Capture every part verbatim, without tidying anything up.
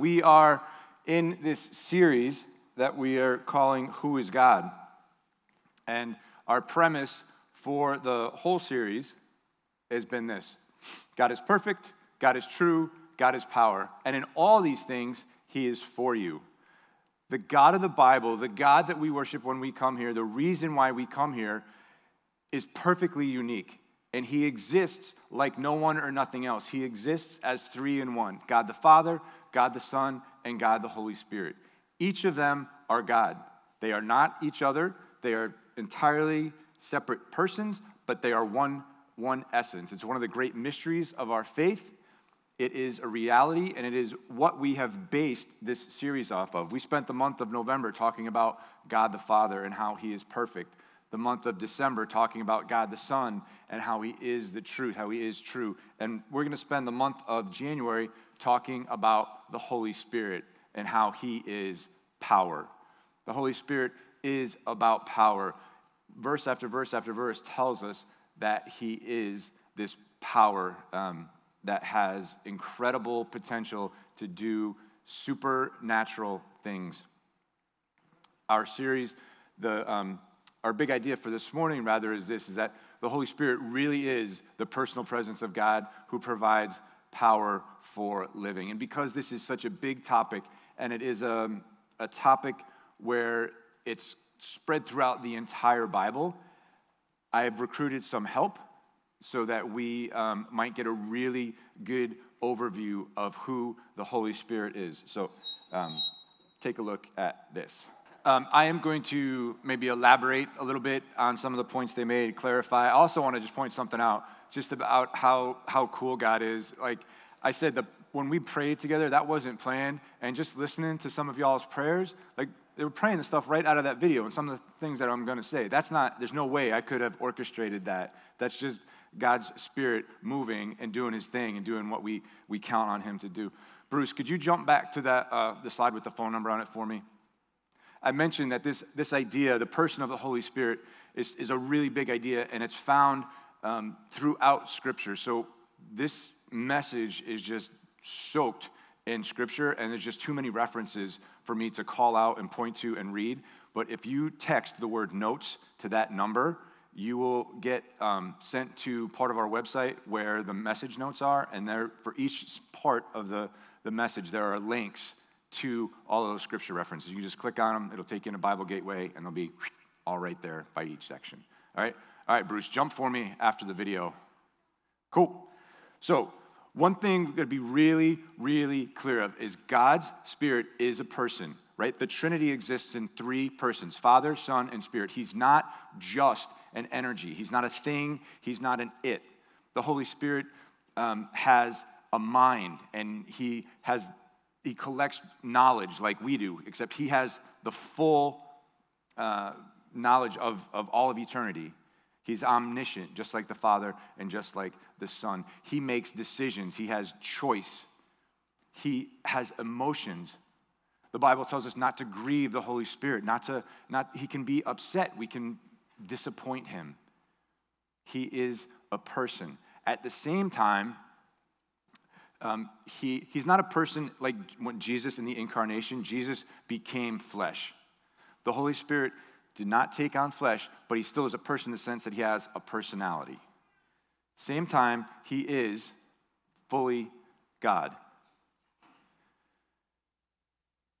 We are in this series that we are calling Who is God? And our premise for the whole series has been this: God is perfect, God is true, God is power, and in all these things, He is for you. The God of the Bible, the God that we worship when we come here, the reason why we come here is perfectly unique. And He exists like no one or nothing else. He exists as three in one: God the Father, God the Son, and God the Holy Spirit. Each of them are God. They are not each other. They are entirely separate persons, but they are one, one essence. It's one of the great mysteries of our faith. It is a reality, and it is what we have based this series off of. We spent the month of November talking about God the Father and how He is perfect. The month of December talking about God the Son and how He is the truth, how He is true. And we're going to spend the month of January talking about the Holy Spirit and how He is power. The Holy Spirit is about power. Verse after verse after verse tells us that He is this power um, that has incredible potential to do supernatural things. Our series, the... Um, Our big idea for this morning, rather, is this, is that the Holy Spirit really is the personal presence of God who provides power for living. And because this is such a big topic, and it is a, a topic where it's spread throughout the entire Bible, I have recruited some help so that we um, might get a really good overview of who the Holy Spirit is. So um, take a look at this. Um, I am going to maybe elaborate a little bit on some of the points they made, clarify. I also want to just point something out, just about how, how cool God is. Like I said, the, when we prayed together, that wasn't planned. And just listening to some of y'all's prayers, like they were praying the stuff right out of that video and some of the things that I'm going to say. That's not, there's no way I could have orchestrated that. That's just God's Spirit moving and doing His thing and doing what we, we count on Him to do. Bruce, could you jump back to that uh, the slide with the phone number on it for me? I mentioned that this this idea, the person of the Holy Spirit, is, is a really big idea, and it's found um, throughout Scripture. So this message is just soaked in Scripture, and there's just too many references for me to call out and point to and read. But if you text the word notes to that number, you will get um, sent to part of our website where the message notes are, and there for each part of the, the message, there are links to all of those Scripture references. You can just click on them. It'll take you into Bible Gateway, and they'll be all right there by each section. All right? All right, Bruce, jump for me after the video. Cool. So one thing we've got to be really, really clear of is God's Spirit is a person, right? The Trinity exists in three persons: Father, Son, and Spirit. He's not just an energy. He's not a thing. He's not an it. The Holy Spirit um, has a mind, and He has... He collects knowledge like we do, except He has the full uh, knowledge of, of all of eternity. He's omniscient, just like the Father and just like the Son. He makes decisions. He has choice. He has emotions. The Bible tells us not to grieve the Holy Spirit, not to, not, He can be upset. We can disappoint Him. He is a person. At the same time, Um, he, he's not a person like when Jesus in the incarnation, Jesus became flesh. The Holy Spirit did not take on flesh, but He still is a person in the sense that He has a personality. Same time, He is fully God.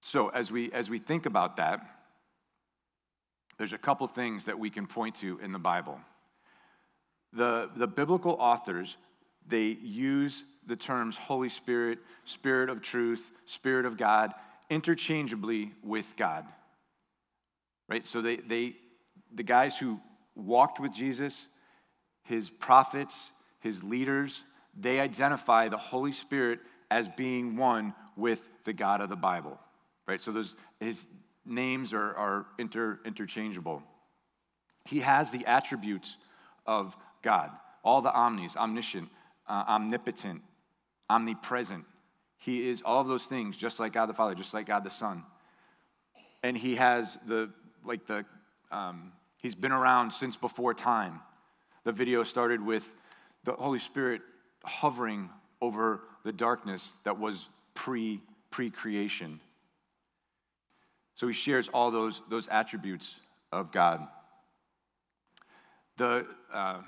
So as we as we think about that, there's a couple things that we can point to in the Bible. The, the biblical authors, they use the terms Holy Spirit, Spirit of Truth, Spirit of God, interchangeably with God, right? So they, they, the guys who walked with Jesus, His prophets, His leaders, they identify the Holy Spirit as being one with the God of the Bible, right? So those, His names are, are inter, interchangeable. He has the attributes of God, all the omnis, omniscient, uh, omnipotent, omnipresent. He is all of those things, just like God the Father, just like God the Son. And He has the, like the, um, He's been around since before time. The video started with the Holy Spirit hovering over the darkness that was pre pre-creation. So he shares all those, those attributes of God. The, uh,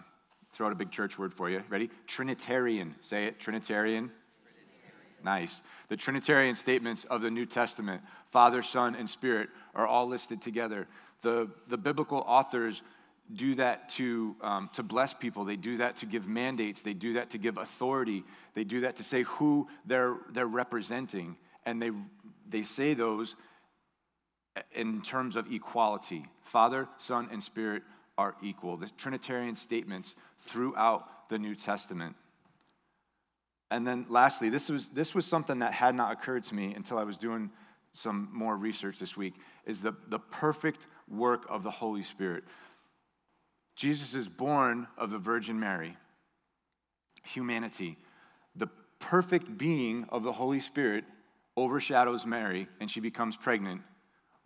throw out a big church word for you. Ready? Trinitarian. Say it, Trinitarian. Trinitarian. Nice. The Trinitarian statements of the New Testament, Father, Son, and Spirit, are all listed together. The, the biblical authors do that to, um, to bless people. They do that to give mandates. They do that to give authority. They do that to say who they're, they're representing. And they, they say those in terms of equality. Father, Son, and Spirit are equal. The Trinitarian statements throughout the New Testament. And then lastly, this was this was something that had not occurred to me until I was doing some more research this week, is the, the perfect work of the Holy Spirit. Jesus is born of the Virgin Mary. Humanity. The perfect being of the Holy Spirit overshadows Mary, and she becomes pregnant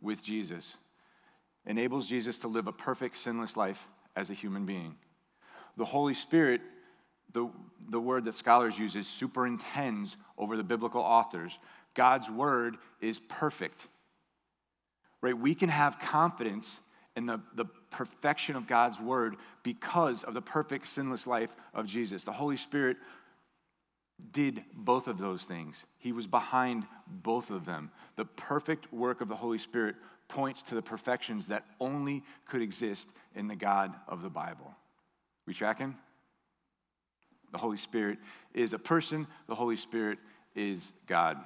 with Jesus. Enables Jesus to live a perfect, sinless life as a human being. The Holy Spirit, the, the word that scholars use is superintends over the biblical authors. God's word is perfect. Right? We can have confidence in the, the perfection of God's word because of the perfect, sinless life of Jesus. The Holy Spirit did both of those things. He was behind both of them. The perfect work of the Holy Spirit points to the perfections that only could exist in the God of the Bible. We tracking? The Holy Spirit is a person. The Holy Spirit is God.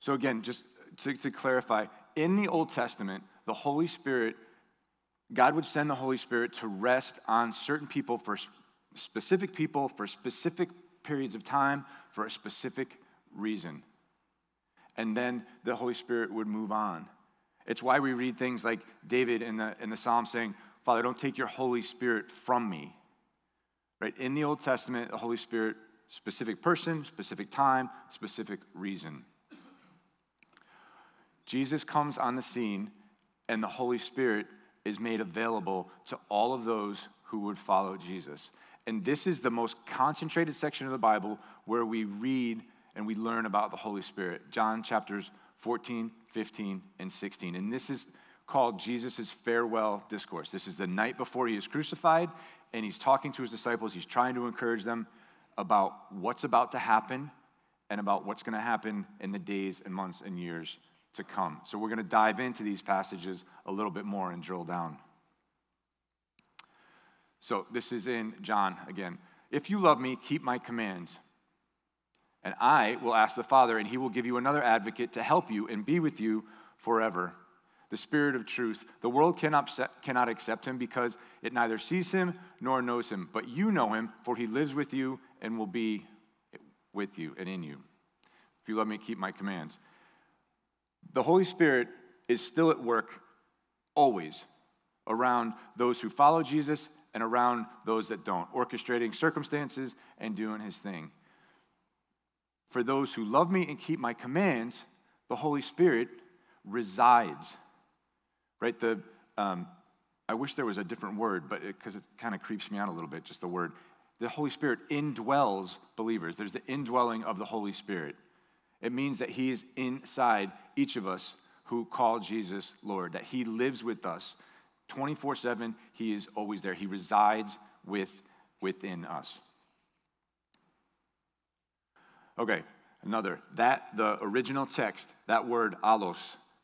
So again, just to, to clarify, in the Old Testament, the Holy Spirit, God would send the Holy Spirit to rest on certain people for specific people, for specific periods of time, for a specific reason. And then the Holy Spirit would move on. It's why we read things like David in the in the Psalm saying, Father, don't take your Holy Spirit from me. Right? In the Old Testament, the Holy Spirit, specific person, specific time, specific reason. Jesus comes on the scene, and the Holy Spirit is made available to all of those who would follow Jesus. And this is the most concentrated section of the Bible where we read and we learn about the Holy Spirit. John chapters fourteen, fifteen, and sixteen. And this is called Jesus' farewell discourse. This is the night before he is crucified, and he's talking to his disciples. He's trying to encourage them about what's about to happen and about what's going to happen in the days and months and years to come. So we're going to dive into these passages a little bit more and drill down. So this is in John again. If you love me, keep my commands. And I will ask the Father, and he will give you another advocate to help you and be with you forever. The Spirit of truth. The world cannot accept him because it neither sees him nor knows him. But you know him, for he lives with you and will be with you and in you. If you love me, keep my commands. The Holy Spirit is still at work always around those who follow Jesus and around those that don't, orchestrating circumstances and doing his thing. For those who love me and keep my commands, the Holy Spirit resides. Right? The um, I wish there was a different word, but because it, it kind of creeps me out a little bit, just the word. The Holy Spirit indwells believers. There's the indwelling of the Holy Spirit. It means that he is inside each of us who call Jesus Lord, that he lives with us twenty-four seven. He is always there. He resides with within us. Okay, another, that, the original text, that word, allos,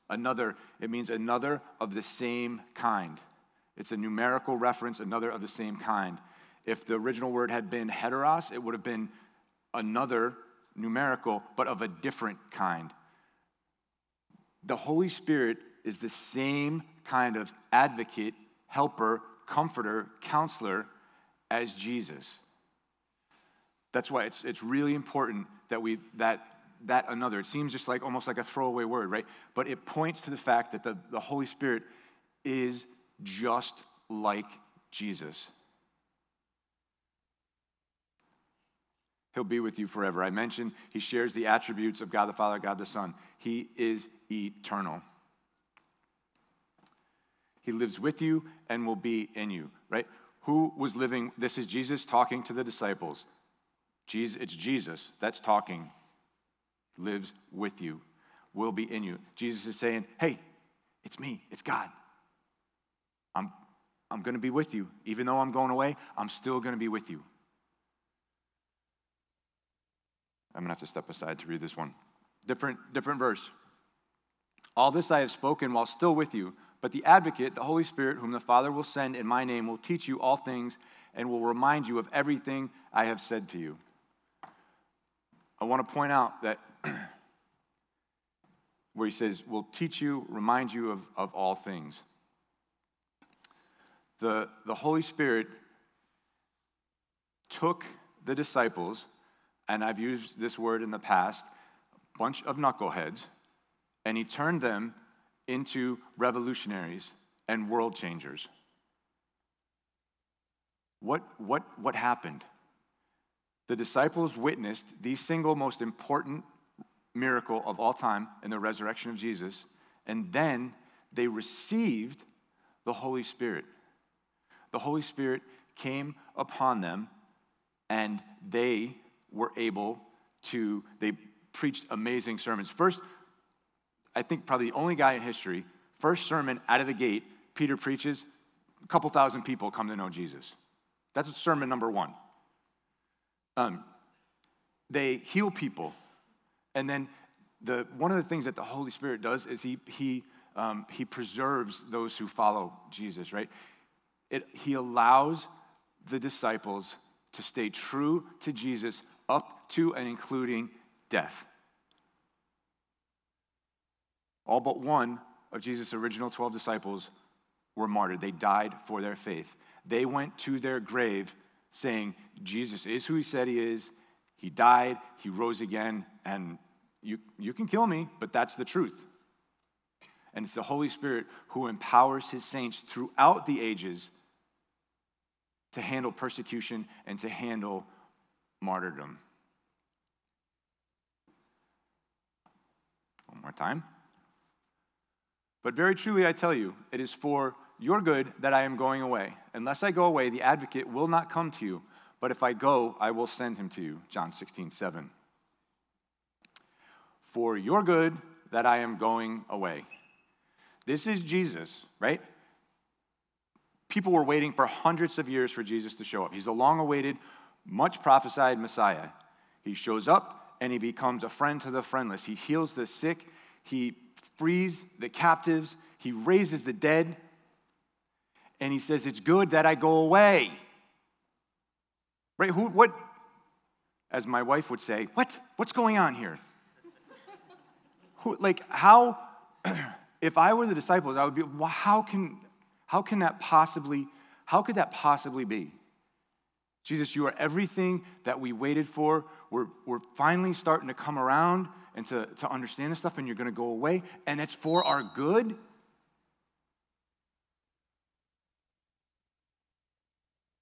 another, it means another of the same kind. It's a numerical reference, another of the same kind. If the original word had been heteros, it would have been another numerical, but of a different kind. The Holy Spirit is the same kind of advocate, helper, comforter, counselor as Jesus. That's why it's it's really important that we that that another. It seems just like almost like a throwaway word, right? But it points to the fact that the, the Holy Spirit is just like Jesus. He'll be with you forever. I mentioned he shares the attributes of God the Father, God the Son. He is eternal. He lives with you and will be in you, right? Who was living? This is Jesus talking to the disciples. Jesus, it's Jesus that's talking lives with you, will be in you. Jesus is saying, hey, it's me, it's God. I'm, I'm going to be with you. Even though I'm going away, I'm still going to be with you. I'm going to have to step aside to read this one. Different, different verse. All this I have spoken while still with you, but the Advocate, the Holy Spirit, whom the Father will send in my name, will teach you all things and will remind you of everything I have said to you. I want to point out that where he says, will teach you, remind you of, of all things. The, the Holy Spirit took the disciples, and I've used this word in the past, a bunch of knuckleheads, and he turned them into revolutionaries and world changers. What, what, what happened? The disciples witnessed the single most important miracle of all time in the resurrection of Jesus, and then they received the Holy Spirit. The Holy Spirit came upon them, and they were able to, they preached amazing sermons. First, I think probably the only guy in history, first sermon out of the gate, Peter preaches, a couple thousand people come to know Jesus. That's sermon number one. Um, they heal people. And then the one of the things that the Holy Spirit does is he he um, he preserves those who follow Jesus, right? It, he allows the disciples to stay true to Jesus up to and including death. All but one of Jesus' original twelve disciples were martyred. They died for their faith. They went to their grave saying, Jesus is who he said he is. He died, he rose again, and you, you can kill me, but that's the truth. And it's the Holy Spirit who empowers his saints throughout the ages to handle persecution and to handle martyrdom. One more time. But very truly I tell you, it is for your good that I am going away. Unless I go away, the Advocate will not come to you. But if I go, I will send him to you. John sixteen, seven. For your good that I am going away. This is Jesus, right? People were waiting for hundreds of years for Jesus to show up. He's the long-awaited, much prophesied Messiah. He shows up and he becomes a friend to the friendless. He heals the sick. He frees the captives. He raises the dead. And he says, it's good that I go away. Right? Who, what, as my wife would say, what? What's going on here? Who, like, how, if I were the disciples, I would be, well, how can, how can that possibly, how could that possibly be? Jesus, you are everything that we waited for. We're, we're finally starting to come around and to, to understand this stuff, and you're going to go away, and it's for our good?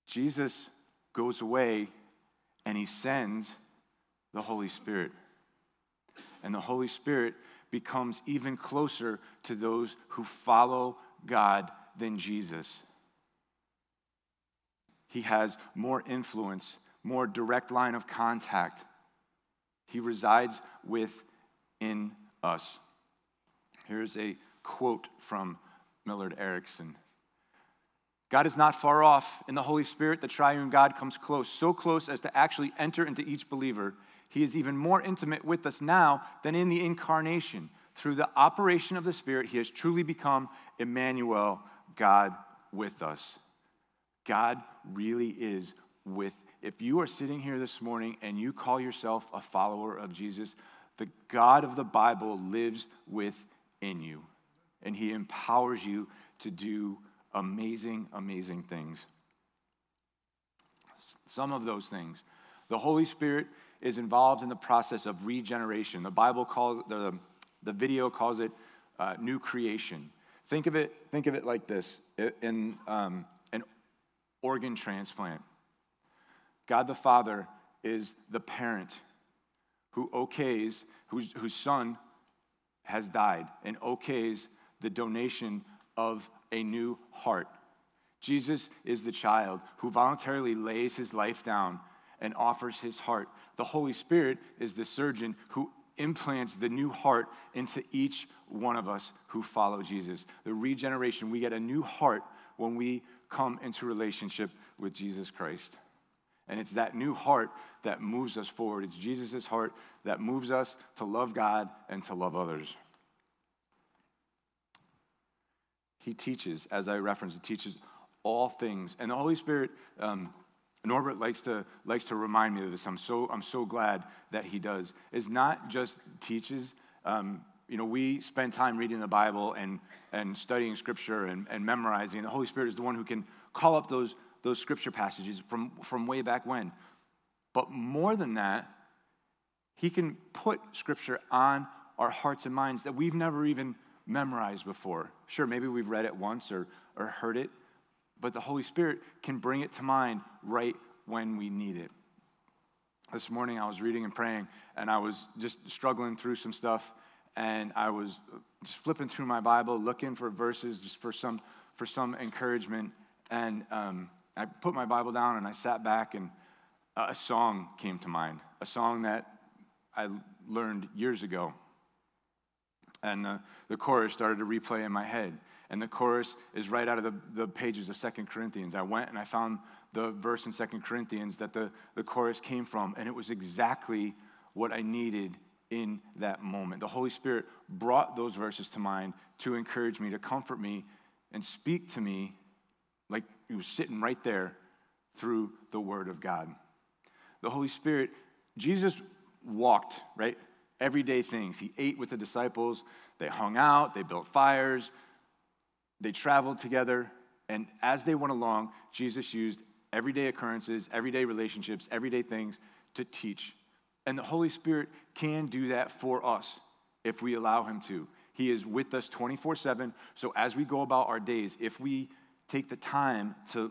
Jesus goes away and he sends the Holy Spirit. And the Holy Spirit becomes even closer to those who follow God than Jesus. He has more influence, more direct line of contact. He resides within us. Here's a quote from Millard Erickson. God is not far off. In the Holy Spirit, the triune God comes close, so close as to actually enter into each believer. He is even more intimate with us now than in the incarnation. Through the operation of the Spirit, he has truly become Emmanuel, God with us. God really is with. If you are sitting here this morning and you call yourself a follower of Jesus, the God of the Bible lives within you, and he empowers you to do amazing, amazing things. Some of those things. The Holy Spirit is involved in the process of regeneration. The Bible calls, the, the video calls it uh, new creation. Think of it, think of it like this. In um, an organ transplant, God the Father is the parent who okays, whose, whose son has died, and okays the donation of a new heart. Jesus is the child who voluntarily lays his life down and offers his heart. The Holy Spirit is the surgeon who implants the new heart into each one of us who follow Jesus. The regeneration, we get a new heart when we come into relationship with Jesus Christ. And it's that new heart that moves us forward. It's Jesus' heart that moves us to love God and to love others. He teaches, as I referenced, he teaches all things. And the Holy Spirit, um, Norbert likes to likes to remind me of this. I'm so I'm so glad that he does. It's not just teaches. Um, you know, we spend time reading the Bible and and studying Scripture and, and memorizing. The Holy Spirit is the one who can call up those those Scripture passages from, from way back when. But more than that, he can put Scripture on our hearts and minds that we've never even memorized before. Sure, maybe we've read it once or or heard it, but the Holy Spirit can bring it to mind right when we need it. This morning I was reading and praying, and I was just struggling through some stuff, and I was just flipping through my Bible, looking for verses, just for some for some encouragement, and um, I put my Bible down, and I sat back, and a song came to mind, a song that I learned years ago. And the, the chorus started to replay in my head. And the chorus is right out of the, the pages of Second Corinthians. I went and I found the verse in Second Corinthians that the, the chorus came from, and it was exactly what I needed in that moment. The Holy Spirit brought those verses to mind to encourage me, to comfort me, and speak to me like he was sitting right there through the Word of God. The Holy Spirit, Jesus walked, right? Everyday things. He ate with the disciples, they hung out, they built fires, they traveled together, and as they went along, Jesus used everyday occurrences, everyday relationships, everyday things to teach. And the Holy Spirit can do that for us if we allow him to. He is with us twenty-four seven, so as we go about our days, if we take the time to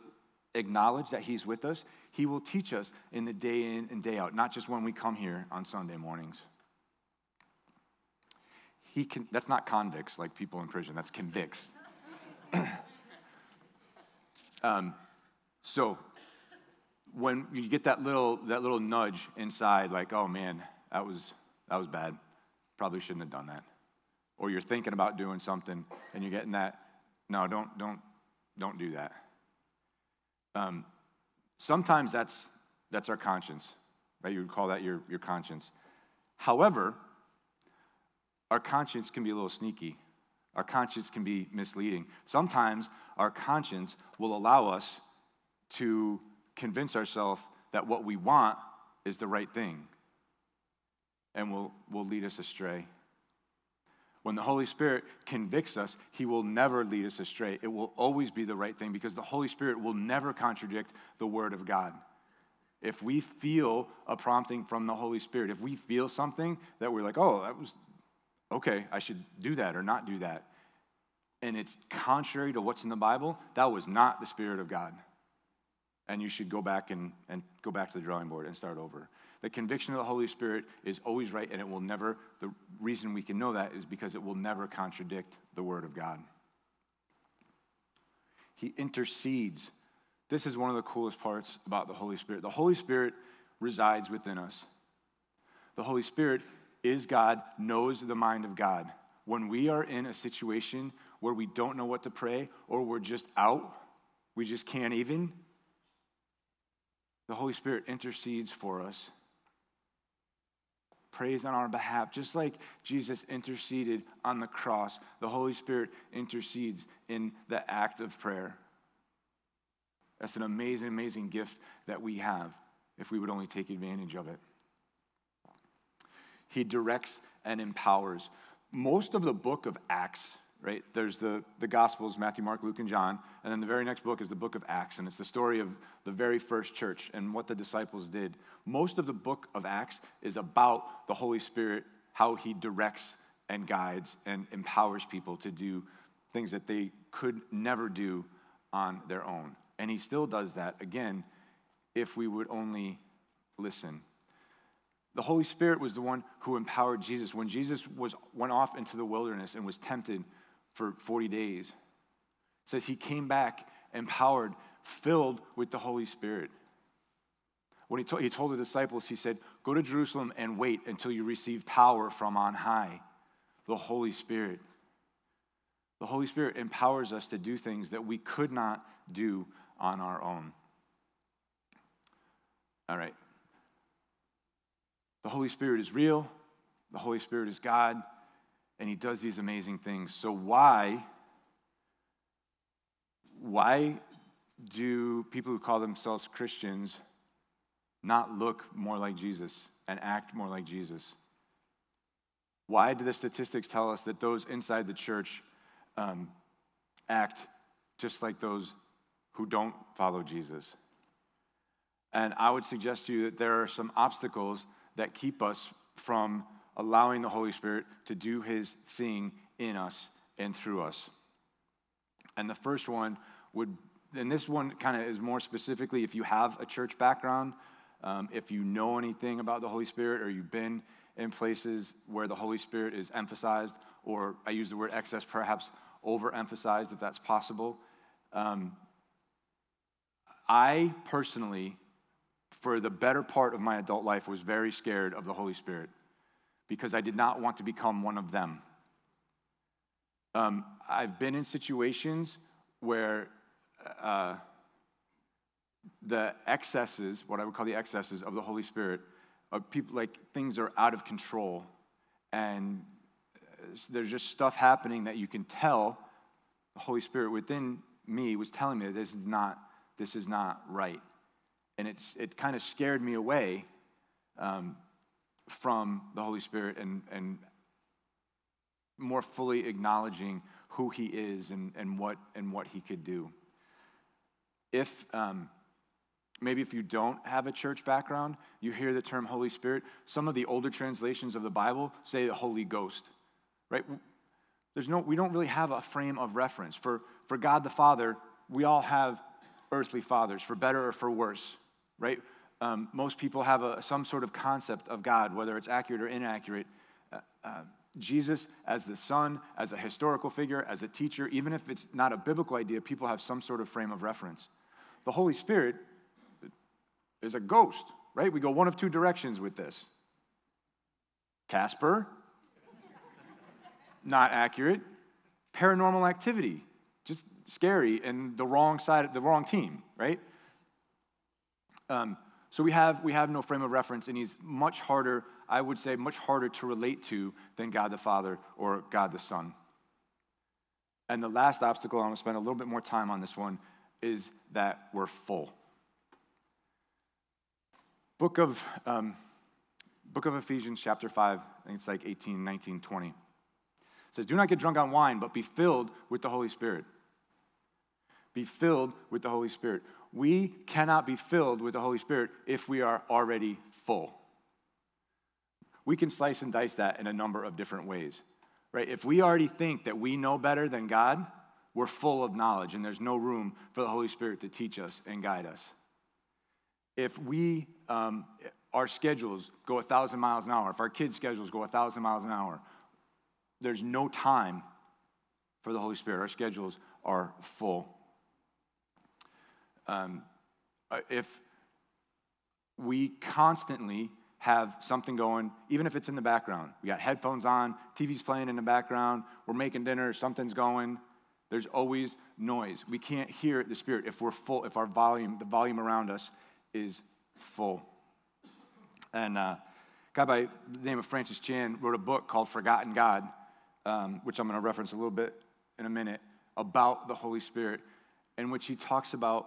acknowledge that he's with us, he will teach us in the day in and day out, not just when we come here on Sunday mornings. He can, that's not convicts like people in prison. That's convicts. um, so when you get that little that little nudge inside, like, oh man, that was that was bad. Probably shouldn't have done that. Or you're thinking about doing something and you're getting that. No, don't don't don't do that. Um, sometimes that's that's our conscience, right? You would call that your your conscience. However, our conscience can be a little sneaky. Our conscience can be misleading. Sometimes our conscience will allow us to convince ourselves that what we want is the right thing, and will, will lead us astray. When the Holy Spirit convicts us, he will never lead us astray. It will always be the right thing, because the Holy Spirit will never contradict the Word of God. If we feel a prompting from the Holy Spirit, if we feel something that we're like, oh, that was... okay, I should do that or not do that, and it's contrary to what's in the Bible, that was not the Spirit of God. And you should go back and, and go back to the drawing board and start over. The conviction of the Holy Spirit is always right, and it will never, the reason we can know that is because it will never contradict the Word of God. He intercedes. This is one of the coolest parts about the Holy Spirit. The Holy Spirit resides within us. The Holy Spirit is God, knows the mind of God. When we are in a situation where we don't know what to pray, or we're just out, we just can't even, the Holy Spirit intercedes for us, prays on our behalf. Just like Jesus interceded on the cross, the Holy Spirit intercedes in the act of prayer. That's an amazing, amazing gift that we have if we would only take advantage of it. He directs and empowers. Most of the book of Acts, right? There's the, the Gospels, Matthew, Mark, Luke, and John. And then the very next book is the book of Acts. And it's the story of the very first church and what the disciples did. Most of the book of Acts is about the Holy Spirit, how he directs and guides and empowers people to do things that they could never do on their own. And he still does that, again, if we would only listen. The Holy Spirit was the one who empowered Jesus. When Jesus was went off into the wilderness and was tempted for forty days, it says he came back empowered, filled with the Holy Spirit. When he told, he told the disciples, he said, Go to Jerusalem and wait until you receive power from on high, the Holy Spirit. The Holy Spirit empowers us to do things that we could not do on our own. All right. The Holy Spirit is real. The Holy Spirit is God. And he does these amazing things. So why, why do people who call themselves Christians not look more like Jesus and act more like Jesus? Why do the statistics tell us that those inside the church um, act just like those who don't follow Jesus? And I would suggest to you that there are some obstacles that keep us from allowing the Holy Spirit to do his thing in us and through us. And the first one would, and this one kind of is more specifically if you have a church background, um, if you know anything about the Holy Spirit or you've been in places where the Holy Spirit is emphasized, or I use the word excess, perhaps overemphasized if that's possible. Um, I personally, for the better part of my adult life, was very scared of the Holy Spirit, because I did not want to become one of them. Um, I've been in situations where uh, the excesses, what I would call the excesses of the Holy Spirit, are people, like things are out of control, and there's just stuff happening that you can tell the Holy Spirit within me was telling me that this is not, this is not right, and it's it kind of scared me away. Um, from the Holy Spirit and, and more fully acknowledging who he is and, and what and what he could do. If um, maybe if you don't have a church background, you hear the term Holy Spirit. Some of the older translations of the Bible say the Holy Ghost, right? There's no, we don't really have a frame of reference. For, for God the Father, we all have earthly fathers, for better or for worse, right? Um, most people have a, some sort of concept of God, whether it's accurate or inaccurate. Uh, uh, Jesus as the Son, as a historical figure, as a teacher, even if it's not a biblical idea, people have some sort of frame of reference. The Holy Spirit is a ghost, right? We go one of two directions with this. Casper, not accurate. Paranormal activity, just scary and the wrong side, the wrong team, right? Um, So we have we have no frame of reference, and he's much harder, I would say, much harder to relate to than God the Father or God the Son. And the last obstacle, I'm going to spend a little bit more time on this one, is that we're full. Book of um, Book of Ephesians, chapter five, I think it's like eighteen, nineteen, twenty. It says, "Do not get drunk on wine, but be filled with the Holy Spirit." Be filled with the Holy Spirit. We cannot be filled with the Holy Spirit if we are already full. We can slice and dice that in a number of different ways, right? If we already think that we know better than God, we're full of knowledge, and there's no room for the Holy Spirit to teach us and guide us. If we, um, our schedules go a thousand miles an hour, if our kids' schedules go a thousand miles an hour, there's no time for the Holy Spirit. Our schedules are full. Um, if we constantly have something going, even if it's in the background, we got headphones on, T V's playing in the background, we're making dinner, something's going, there's always noise. We can't hear the Spirit if we're full, if our volume, the volume around us is full. And uh, a guy by the name of Francis Chan wrote a book called Forgotten God, um, which I'm going to reference a little bit in a minute, about the Holy Spirit, in which he talks about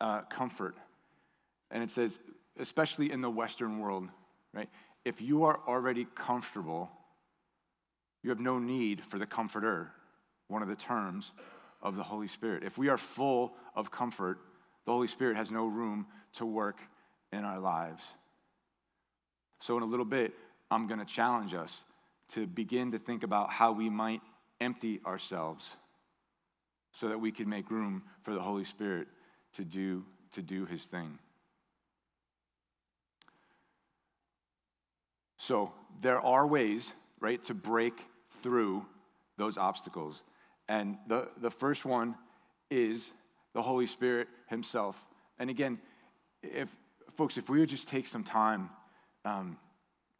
Uh, comfort. And it says, especially in the Western world, right? If you are already comfortable, you have no need for the comforter, one of the terms of the Holy Spirit. If we are full of comfort, the Holy Spirit has no room to work in our lives. So in a little bit, I'm going to challenge us to begin to think about how we might empty ourselves so that we can make room for the Holy Spirit to do to do his thing. So there are ways, right, to break through those obstacles. And the, the first one is the Holy Spirit himself. And again, if folks, if we would just take some time Um,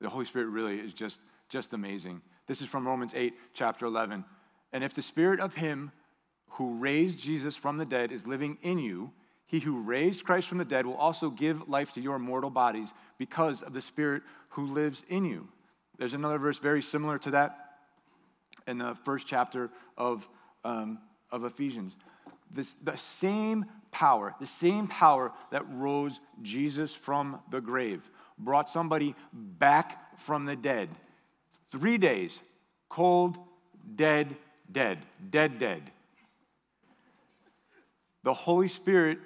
the Holy Spirit really is just, just amazing. This is from Romans eight, chapter eleven. And if the Spirit of him who raised Jesus from the dead is living in you, he who raised Christ from the dead will also give life to your mortal bodies because of the Spirit who lives in you. There's another verse very similar to that in the first chapter of, um, of Ephesians. This, the same power, the same power that rose Jesus from the grave, brought somebody back from the dead. Three days, cold, dead, dead, dead, dead. The Holy Spirit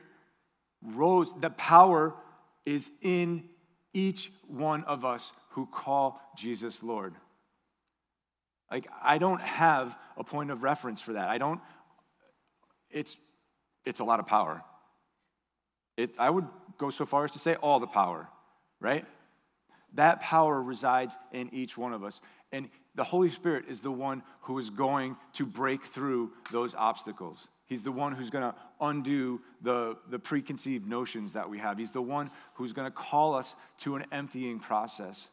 rose. The power is in each one of us who call Jesus Lord. Like, I don't have a point of reference for that. I don't, it's it's a lot of power. It, I would go so far as to say all the power, right? That power resides in each one of us. And the Holy Spirit is the one who is going to break through those obstacles. He's the one who's going to undo the, the preconceived notions that we have. He's the one who's going to call us to an emptying process.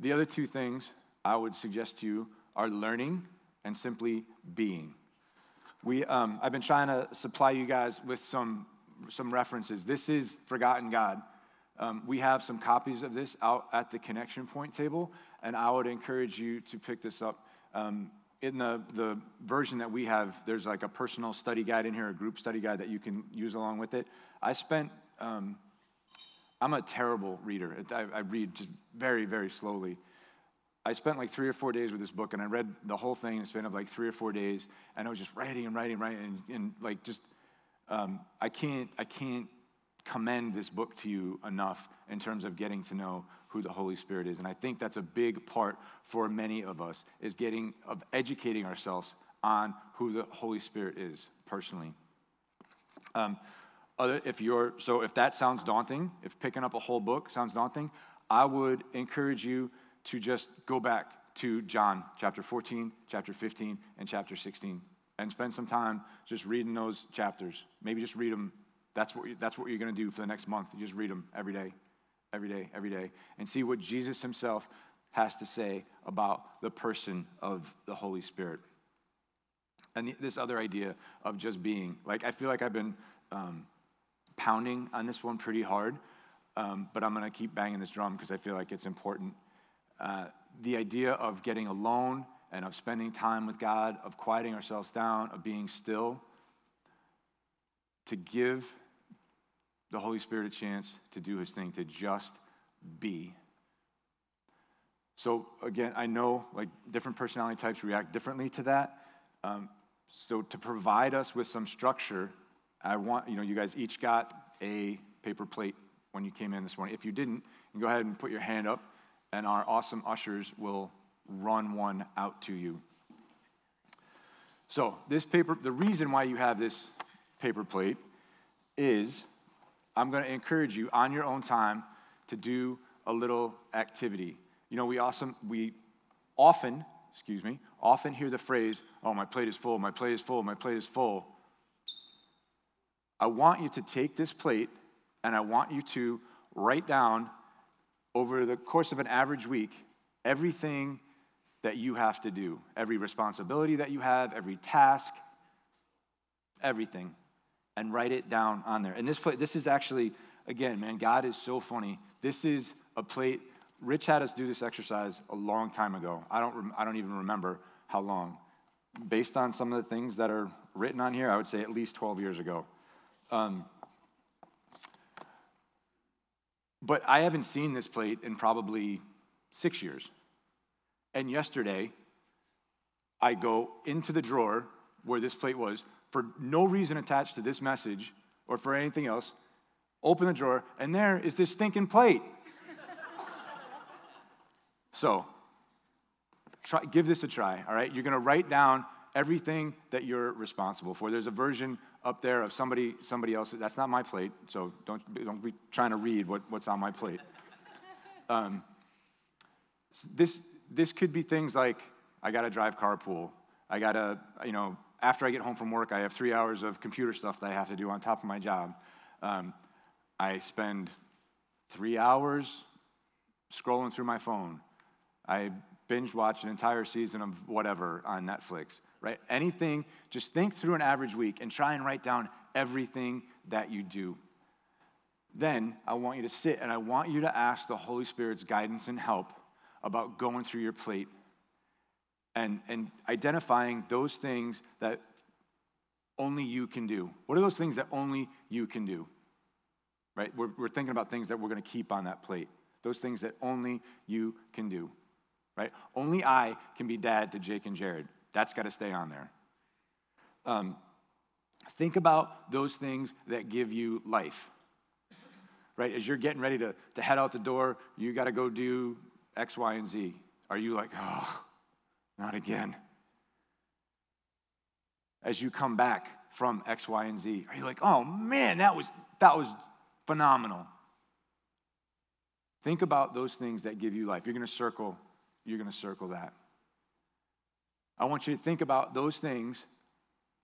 The other two things I would suggest to you are learning and simply being. We, um, I've been trying to supply you guys with some some references. This is Forgotten God. Um, we have some copies of this out at the connection point table, and I would encourage you to pick this up. Um, in the, the version that we have, there's like a personal study guide in here, a group study guide that you can use along with it. I spent, um, I'm a terrible reader. I, I read just very, very slowly. I spent like three or four days with this book, and I read the whole thing in the span of like three or four days, and I was just writing and writing and writing, and, and like just, Um, I can't I can't commend this book to you enough in terms of getting to know who the Holy Spirit is. And I think that's a big part for many of us, is getting, of educating ourselves on who the Holy Spirit is personally. Um, other, if you're, so if that sounds daunting, if picking up a whole book sounds daunting, I would encourage you to just go back to John chapter fourteen, chapter fifteen, and chapter sixteen. And spend some time just reading those chapters. Maybe just read them. That's what, that's what you're going to do for the next month. You just read them every day, every day, every day. And see what Jesus himself has to say about the person of the Holy Spirit. And the, this other idea of just being. Like, I feel like I've been um, pounding on this one pretty hard. Um, but I'm going to keep banging this drum because I feel like it's important. Uh, the idea of getting alone, and of spending time with God, of quieting ourselves down, of being still, to give the Holy Spirit a chance to do his thing, to just be. So again, I know like different personality types react differently to that. Um, so to provide us with some structure, I want, you know, you guys each got a paper plate when you came in this morning. If you didn't, you can go ahead and put your hand up, and our awesome ushers will run one out to you. So this paper, the reason why you have this paper plate is I'm going to encourage you on your own time to do a little activity. You know, we also, we often, excuse me, often hear the phrase, oh, my plate is full, my plate is full, my plate is full. I want you to take this plate and I want you to write down over the course of an average week everything that you have to do, every responsibility that you have, every task, everything, and write it down on there. And this plate, this is actually, again, man, God is so funny. This is a plate. Rich had us do this exercise a long time ago. I don't, I don't even remember how long. Based on some of the things that are written on here, I would say at least twelve years ago. Um, but I haven't seen this plate in probably six years. And yesterday, I go into the drawer where this plate was, for no reason attached to this message or for anything else, open the drawer, and there is this stinking plate. So, try, give this a try, all right? You're going to write down everything that you're responsible for. There's a version up there of somebody somebody else. That's not my plate, so don't, don't be trying to read what, what's on my plate. Um, This this could be things like, I got to drive carpool. I got to, you know, after I get home from work, I have three hours of computer stuff that I have to do on top of my job. Um, I spend three hours scrolling through my phone. I binge watch an entire season of whatever on Netflix, right? Anything, just think through an average week and try and write down everything that you do. Then I want you to sit and I want you to ask the Holy Spirit's guidance and help about going through your plate and, and identifying those things that only you can do. What are those things that only you can do? Right? We're, we're thinking about things that we're going to keep on that plate. Those things that only you can do. Right? Only I can be dad to Jake and Jared. That's got to stay on there. Um, think about those things that give you life. Right? As you're getting ready to, to head out the door, you got to go do X, Y, and Z. Are you like, oh, not again? As you come back from X, Y, and Z, are you like, oh man, that was that was phenomenal? Think about those things that give you life. You're going to circle, you're going to circle that. I want you to think about those things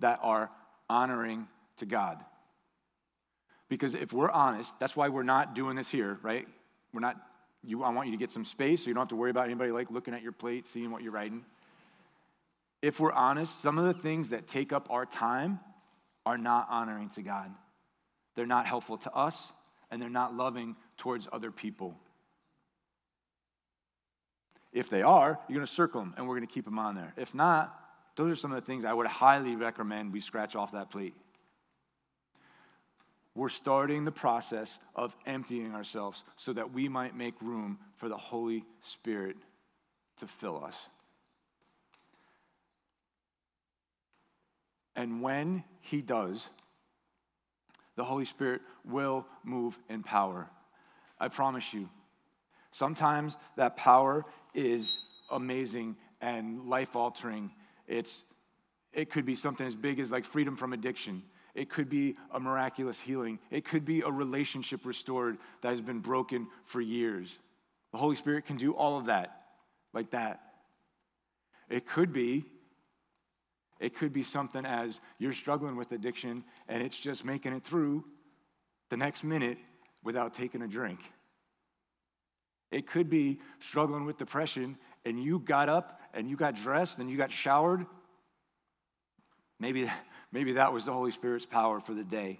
that are honoring to God. Because if we're honest, that's why we're not doing this here, right? We're not, you, I want you to get some space so you don't have to worry about anybody like looking at your plate, seeing what you're writing. If we're honest, some of the things that take up our time are not honoring to God. They're not helpful to us, and they're not loving towards other people. If they are, you're going to circle them, and we're going to keep them on there. If not, those are some of the things I would highly recommend we scratch off that plate. We're starting the process of emptying ourselves so that we might make room for the Holy Spirit to fill us. And when he does, the Holy Spirit will move in power. I promise you. Sometimes that power is amazing and life-altering. It's, it could be something as big as like freedom from addiction. It could be a miraculous healing. It could be a relationship restored that has been broken for years. The Holy Spirit can do all of that, like that. It could be, it could be something as you're struggling with addiction and it's just making it through the next minute without taking a drink. It could be struggling with depression and you got up and you got dressed and you got showered. Maybe, maybe that was the Holy Spirit's power for the day.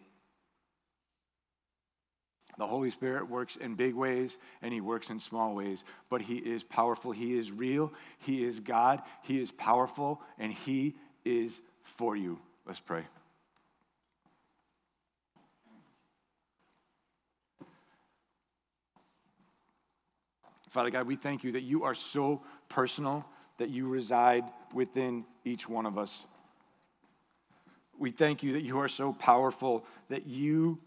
The Holy Spirit works in big ways and he works in small ways, but he is powerful. He is real. He is God. He is powerful and he is for you. Let's pray. Father God, we thank you that you are so personal, that you reside within each one of us. We thank you that you are so powerful, that you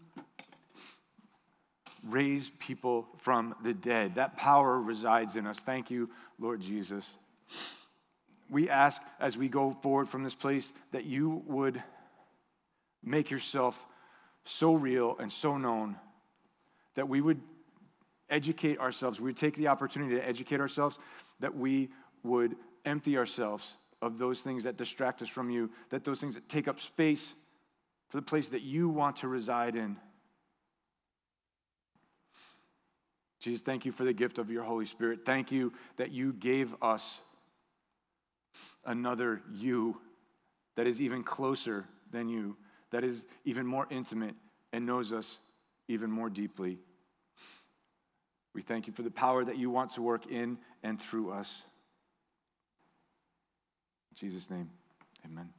raise people from the dead. That power resides in us. Thank you, Lord Jesus. We ask as we go forward from this place that you would make yourself so real and so known that we would educate ourselves. We would take the opportunity to educate ourselves, that we would empty ourselves of those things that distract us from you, that those things that take up space for the place that you want to reside in. Jesus, thank you for the gift of your Holy Spirit. Thank you that you gave us another you that is even closer than you, that is even more intimate and knows us even more deeply. We thank you for the power that you want to work in and through us. In Jesus' name, amen.